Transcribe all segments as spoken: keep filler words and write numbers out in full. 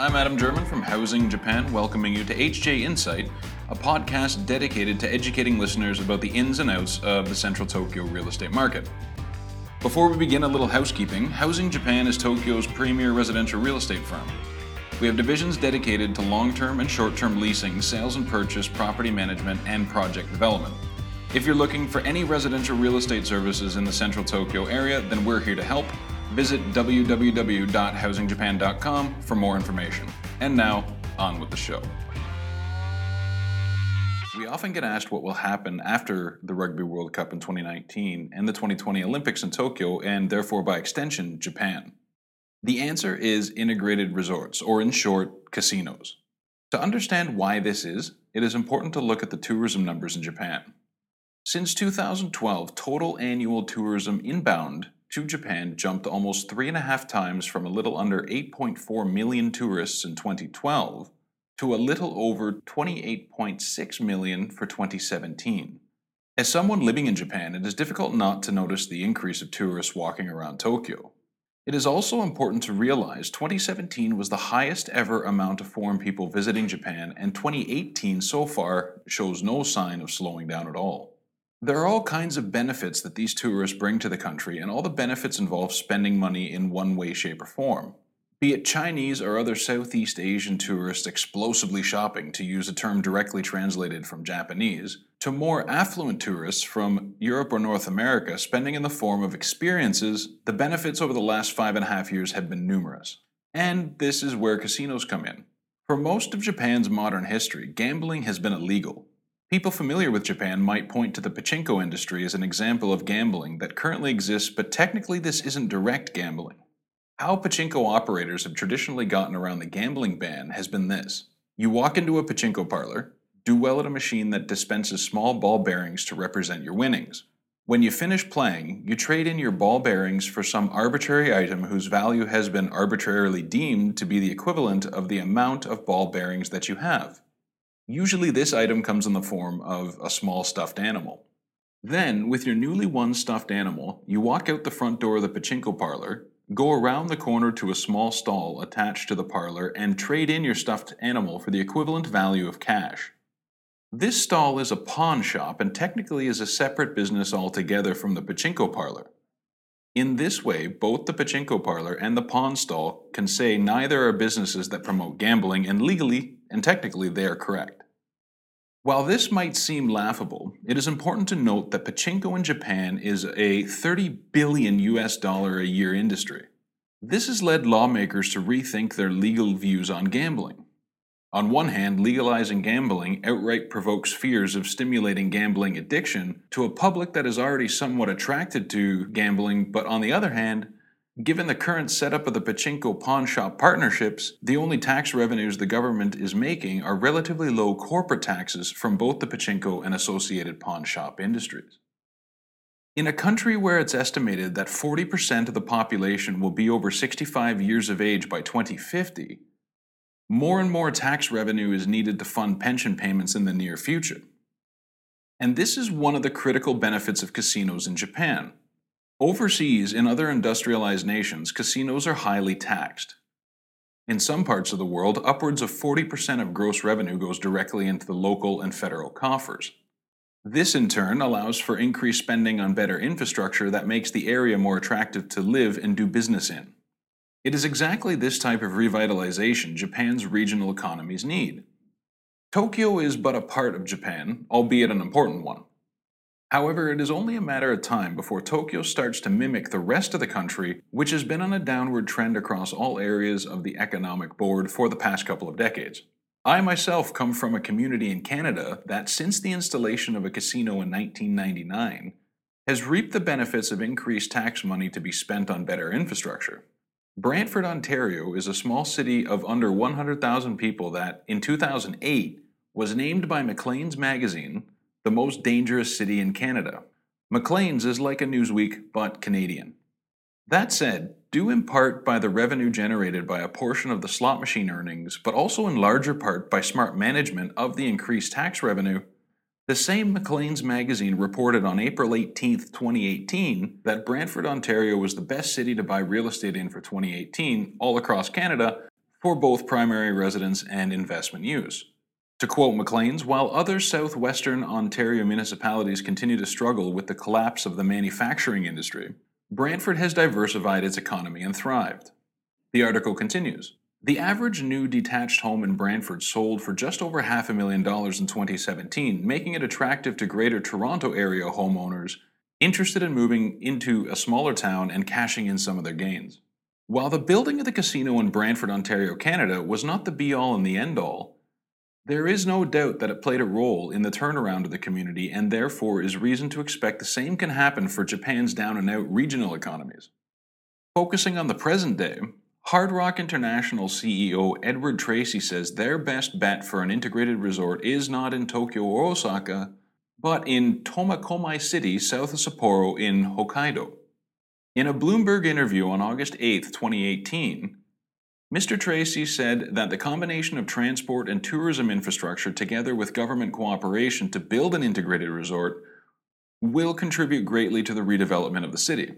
I'm Adam German from Housing Japan, welcoming you to H J Insight, a podcast dedicated to educating listeners about the ins and outs of the central Tokyo real estate market. Before we begin, a little housekeeping. Housing Japan is Tokyo's premier residential real estate firm. We have divisions dedicated to long-term and short-term leasing, sales and purchase, property management, and project development. If you're looking for any residential real estate services in the central Tokyo area, then we're here to help. Visit w w w dot housing japan dot com for more information. And now, on with the show. We often get asked what will happen after the Rugby World Cup in twenty nineteen and the twenty twenty Olympics in Tokyo, and therefore by extension, Japan. The answer is integrated resorts, or in short, casinos. To understand why this is, it is important to look at the tourism numbers in Japan. Since two thousand twelve, total annual tourism inbound to Japan jumped almost three and a half times, from a little under eight point four million tourists in twenty twelve to a little over twenty-eight point six million for twenty seventeen. As someone living in Japan, it is difficult not to notice the increase of tourists walking around Tokyo. It is also important to realize twenty seventeen was the highest ever amount of foreign people visiting Japan, and twenty eighteen so far shows no sign of slowing down at all. There are all kinds of benefits that these tourists bring to the country, and all the benefits involve spending money in one way, shape, or form. Be it Chinese or other Southeast Asian tourists explosively shopping, to use a term directly translated from Japanese, to more affluent tourists from Europe or North America spending in the form of experiences, the benefits over the last five and a half years have been numerous. And this is where casinos come in. For most of Japan's modern history, gambling has been illegal. People familiar with Japan might point to the pachinko industry as an example of gambling that currently exists, but technically this isn't direct gambling. How pachinko operators have traditionally gotten around the gambling ban has been this. You walk into a pachinko parlor, do well at a machine that dispenses small ball bearings to represent your winnings. When you finish playing, you trade in your ball bearings for some arbitrary item whose value has been arbitrarily deemed to be the equivalent of the amount of ball bearings that you have. Usually this item comes in the form of a small stuffed animal. Then, with your newly won stuffed animal, you walk out the front door of the pachinko parlor, go around the corner to a small stall attached to the parlor, and trade in your stuffed animal for the equivalent value of cash. This stall is a pawn shop and technically is a separate business altogether from the pachinko parlor. In this way, both the pachinko parlor and the pawn stall can say neither are businesses that promote gambling, and legally and technically they are correct. While this might seem laughable, it is important to note that pachinko in Japan is a thirty billion U S dollar a year industry. This has led lawmakers to rethink their legal views on gambling. On one hand, legalizing gambling outright provokes fears of stimulating gambling addiction to a public that is already somewhat attracted to gambling, but on the other hand, given the current setup of the pachinko pawn shop partnerships, the only tax revenues the government is making are relatively low corporate taxes from both the pachinko and associated pawn shop industries. In a country where it's estimated that forty percent of the population will be over sixty-five years of age by twenty fifty, more and more tax revenue is needed to fund pension payments in the near future. And this is one of the critical benefits of casinos in Japan. Overseas, in other industrialized nations, casinos are highly taxed. In some parts of the world, upwards of forty percent of gross revenue goes directly into the local and federal coffers. This, in turn, allows for increased spending on better infrastructure that makes the area more attractive to live and do business in. It is exactly this type of revitalization Japan's regional economies need. Tokyo is but a part of Japan, albeit an important one. However, it is only a matter of time before Tokyo starts to mimic the rest of the country, which has been on a downward trend across all areas of the economic board for the past couple of decades. I myself come from a community in Canada that, since the installation of a casino in nineteen ninety-nine, has reaped the benefits of increased tax money to be spent on better infrastructure. Brantford, Ontario is a small city of under one hundred thousand people that, in two thousand eight, was named by Maclean's magazine the most dangerous city in Canada. Maclean's is like a Newsweek, but Canadian. That said, due in part by the revenue generated by a portion of the slot machine earnings, but also in larger part by smart management of the increased tax revenue, the same Maclean's magazine reported on April eighteenth, twenty eighteen, that Brantford, Ontario was the best city to buy real estate in for twenty eighteen all across Canada, for both primary residence and investment use. To quote Maclean's, while other southwestern Ontario municipalities continue to struggle with the collapse of the manufacturing industry, Brantford has diversified its economy and thrived. The article continues, the average new detached home in Brantford sold for just over half a million dollars in twenty seventeen, making it attractive to Greater Toronto area homeowners interested in moving into a smaller town and cashing in some of their gains. While the building of the casino in Brantford, Ontario, Canada was not the be-all and the end-all, there is no doubt that it played a role in the turnaround of the community and therefore is reason to expect the same can happen for Japan's down-and-out regional economies. Focusing on the present day, Hard Rock International C E O Edward Tracy says their best bet for an integrated resort is not in Tokyo or Osaka, but in Tomakomai City, south of Sapporo in Hokkaido. In a Bloomberg interview on August eighth, twenty eighteen, Mister Tracy said that the combination of transport and tourism infrastructure together with government cooperation to build an integrated resort will contribute greatly to the redevelopment of the city.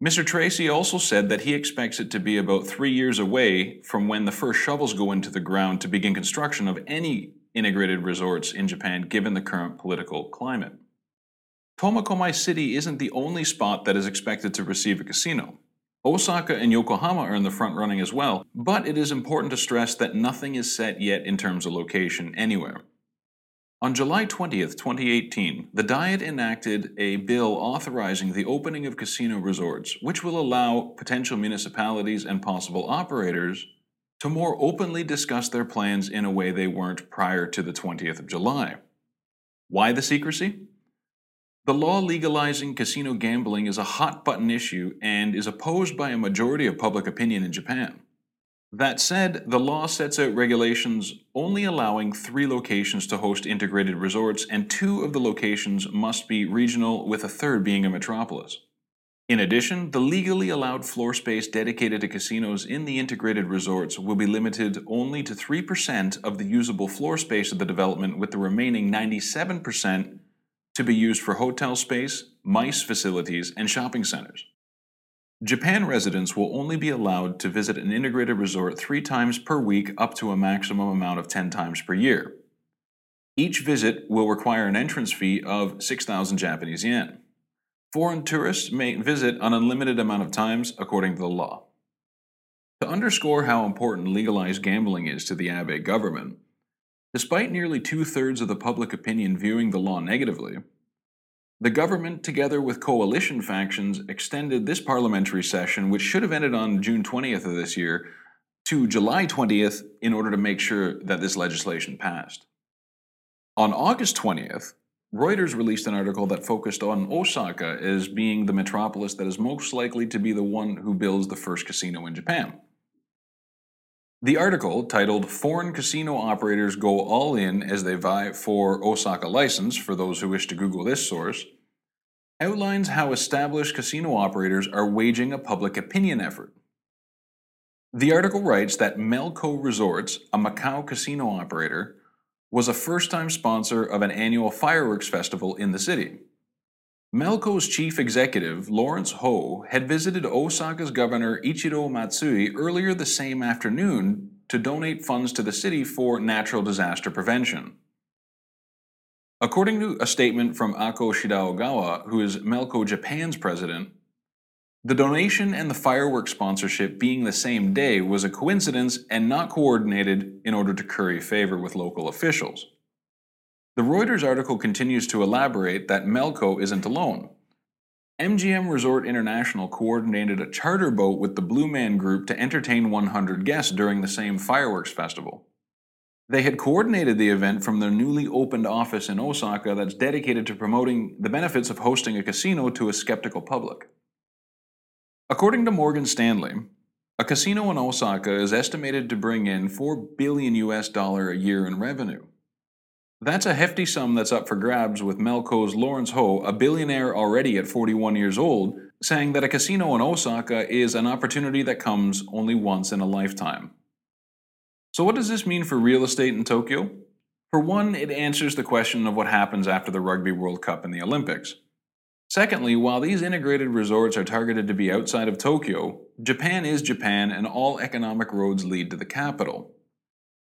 Mister Tracy also said that he expects it to be about three years away from when the first shovels go into the ground to begin construction of any integrated resorts in Japan given the current political climate. Tomakomai City isn't the only spot that is expected to receive a casino. Osaka and Yokohama are in the front running as well, but it is important to stress that nothing is set yet in terms of location anywhere. On July twentieth, twenty eighteen, the Diet enacted a bill authorizing the opening of casino resorts, which will allow potential municipalities and possible operators to more openly discuss their plans in a way they weren't prior to the twentieth of July. Why the secrecy? The law legalizing casino gambling is a hot-button issue and is opposed by a majority of public opinion in Japan. That said, the law sets out regulations only allowing three locations to host integrated resorts, and two of the locations must be regional, with a third being a metropolis. In addition, the legally allowed floor space dedicated to casinos in the integrated resorts will be limited only to three percent of the usable floor space of the development, with the remaining ninety-seven percent to be used for hotel space, MICE facilities, and shopping centers. Japan residents will only be allowed to visit an integrated resort three times per week, up to a maximum amount of ten times per year. Each visit will require an entrance fee of six thousand Japanese yen. Foreign tourists may visit an unlimited amount of times, according to the law. To underscore how important legalized gambling is to the Abe government, despite nearly two-thirds of the public opinion viewing the law negatively, the government, together with coalition factions, extended this parliamentary session, which should have ended on June twentieth of this year, to July twentieth in order to make sure that this legislation passed. On August twentieth, Reuters released an article that focused on Osaka as being the metropolis that is most likely to be the one who builds the first casino in Japan. The article, titled Foreign Casino Operators Go All In as They Vie for Osaka License, for those who wish to Google this source, outlines how established casino operators are waging a public opinion effort. The article writes that Melco Resorts, a Macau casino operator, was a first-time sponsor of an annual fireworks festival in the city. Melco's chief executive, Lawrence Ho, had visited Osaka's governor Ichiro Matsui earlier the same afternoon to donate funds to the city for natural disaster prevention. According to a statement from Ako Shidaogawa, who is Melco Japan's president, the donation and the fireworks sponsorship being the same day was a coincidence and not coordinated in order to curry favor with local officials. The Reuters article continues to elaborate that Melco isn't alone. M G M Resort International coordinated a charter boat with the Blue Man Group to entertain one hundred guests during the same fireworks festival. They had coordinated the event from their newly opened office in Osaka that's dedicated to promoting the benefits of hosting a casino to a skeptical public. According to Morgan Stanley, a casino in Osaka is estimated to bring in four billion U S dollars a year in revenue. That's a hefty sum that's up for grabs, with Melco's Lawrence Ho, a billionaire already at forty-one years old, saying that a casino in Osaka is an opportunity that comes only once in a lifetime. So what does this mean for real estate in Tokyo? For one, it answers the question of what happens after the Rugby World Cup and the Olympics. Secondly, while these integrated resorts are targeted to be outside of Tokyo, Japan is Japan and all economic roads lead to the capital.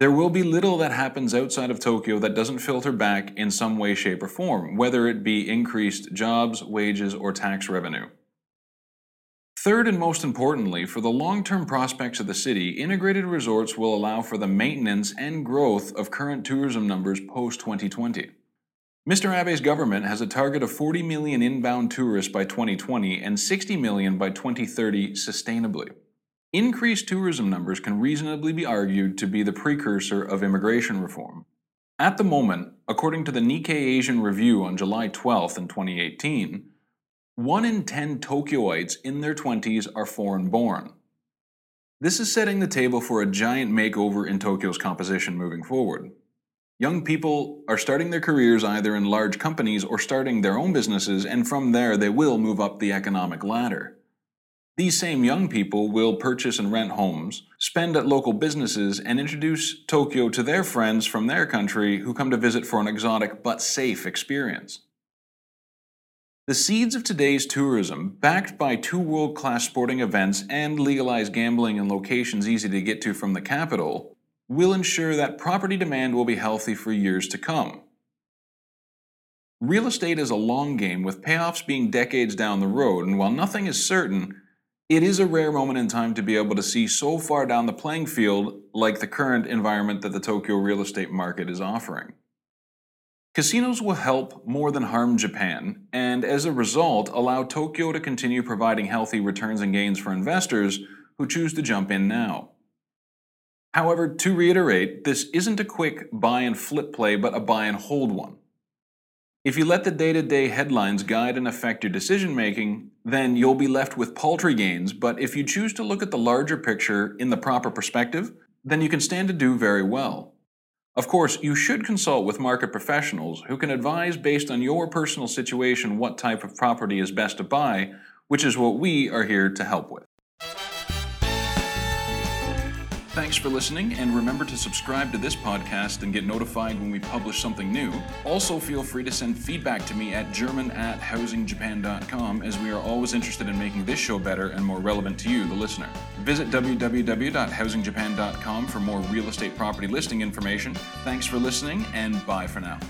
There will be little that happens outside of Tokyo that doesn't filter back in some way, shape, or form, whether it be increased jobs, wages, or tax revenue. Third and most importantly, for the long-term prospects of the city, integrated resorts will allow for the maintenance and growth of current tourism numbers post twenty twenty. Mister Abe's government has a target of forty million inbound tourists by twenty twenty and sixty million by twenty thirty sustainably. Increased tourism numbers can reasonably be argued to be the precursor of immigration reform. At the moment, according to the Nikkei Asian Review on July twelfth in twenty eighteen, one in ten Tokyoites in their twenties are foreign-born. This is setting the table for a giant makeover in Tokyo's composition moving forward. Young people are starting their careers either in large companies or starting their own businesses, and from there they will move up the economic ladder. These same young people will purchase and rent homes, spend at local businesses, and introduce Tokyo to their friends from their country who come to visit for an exotic but safe experience. The seeds of today's tourism, backed by two world-class sporting events and legalized gambling in locations easy to get to from the capital, will ensure that property demand will be healthy for years to come. Real estate is a long game, with payoffs being decades down the road, and while nothing is certain, it is a rare moment in time to be able to see so far down the playing field like the current environment that the Tokyo real estate market is offering. Casinos will help more than harm Japan, and as a result, allow Tokyo to continue providing healthy returns and gains for investors who choose to jump in now. However, to reiterate, this isn't a quick buy and flip play, but a buy and hold one. If you let the day-to-day headlines guide and affect your decision-making, then you'll be left with paltry gains, but if you choose to look at the larger picture in the proper perspective, then you can stand to do very well. Of course, you should consult with market professionals who can advise based on your personal situation what type of property is best to buy, which is what we are here to help with. Thanks for listening, and remember to subscribe to this podcast and get notified when we publish something new. Also, feel free to send feedback to me at german at housing japan dot com, as we are always interested in making this show better and more relevant to you, the listener. Visit w w w dot housing japan dot com for more real estate property listing information. Thanks for listening, and bye for now.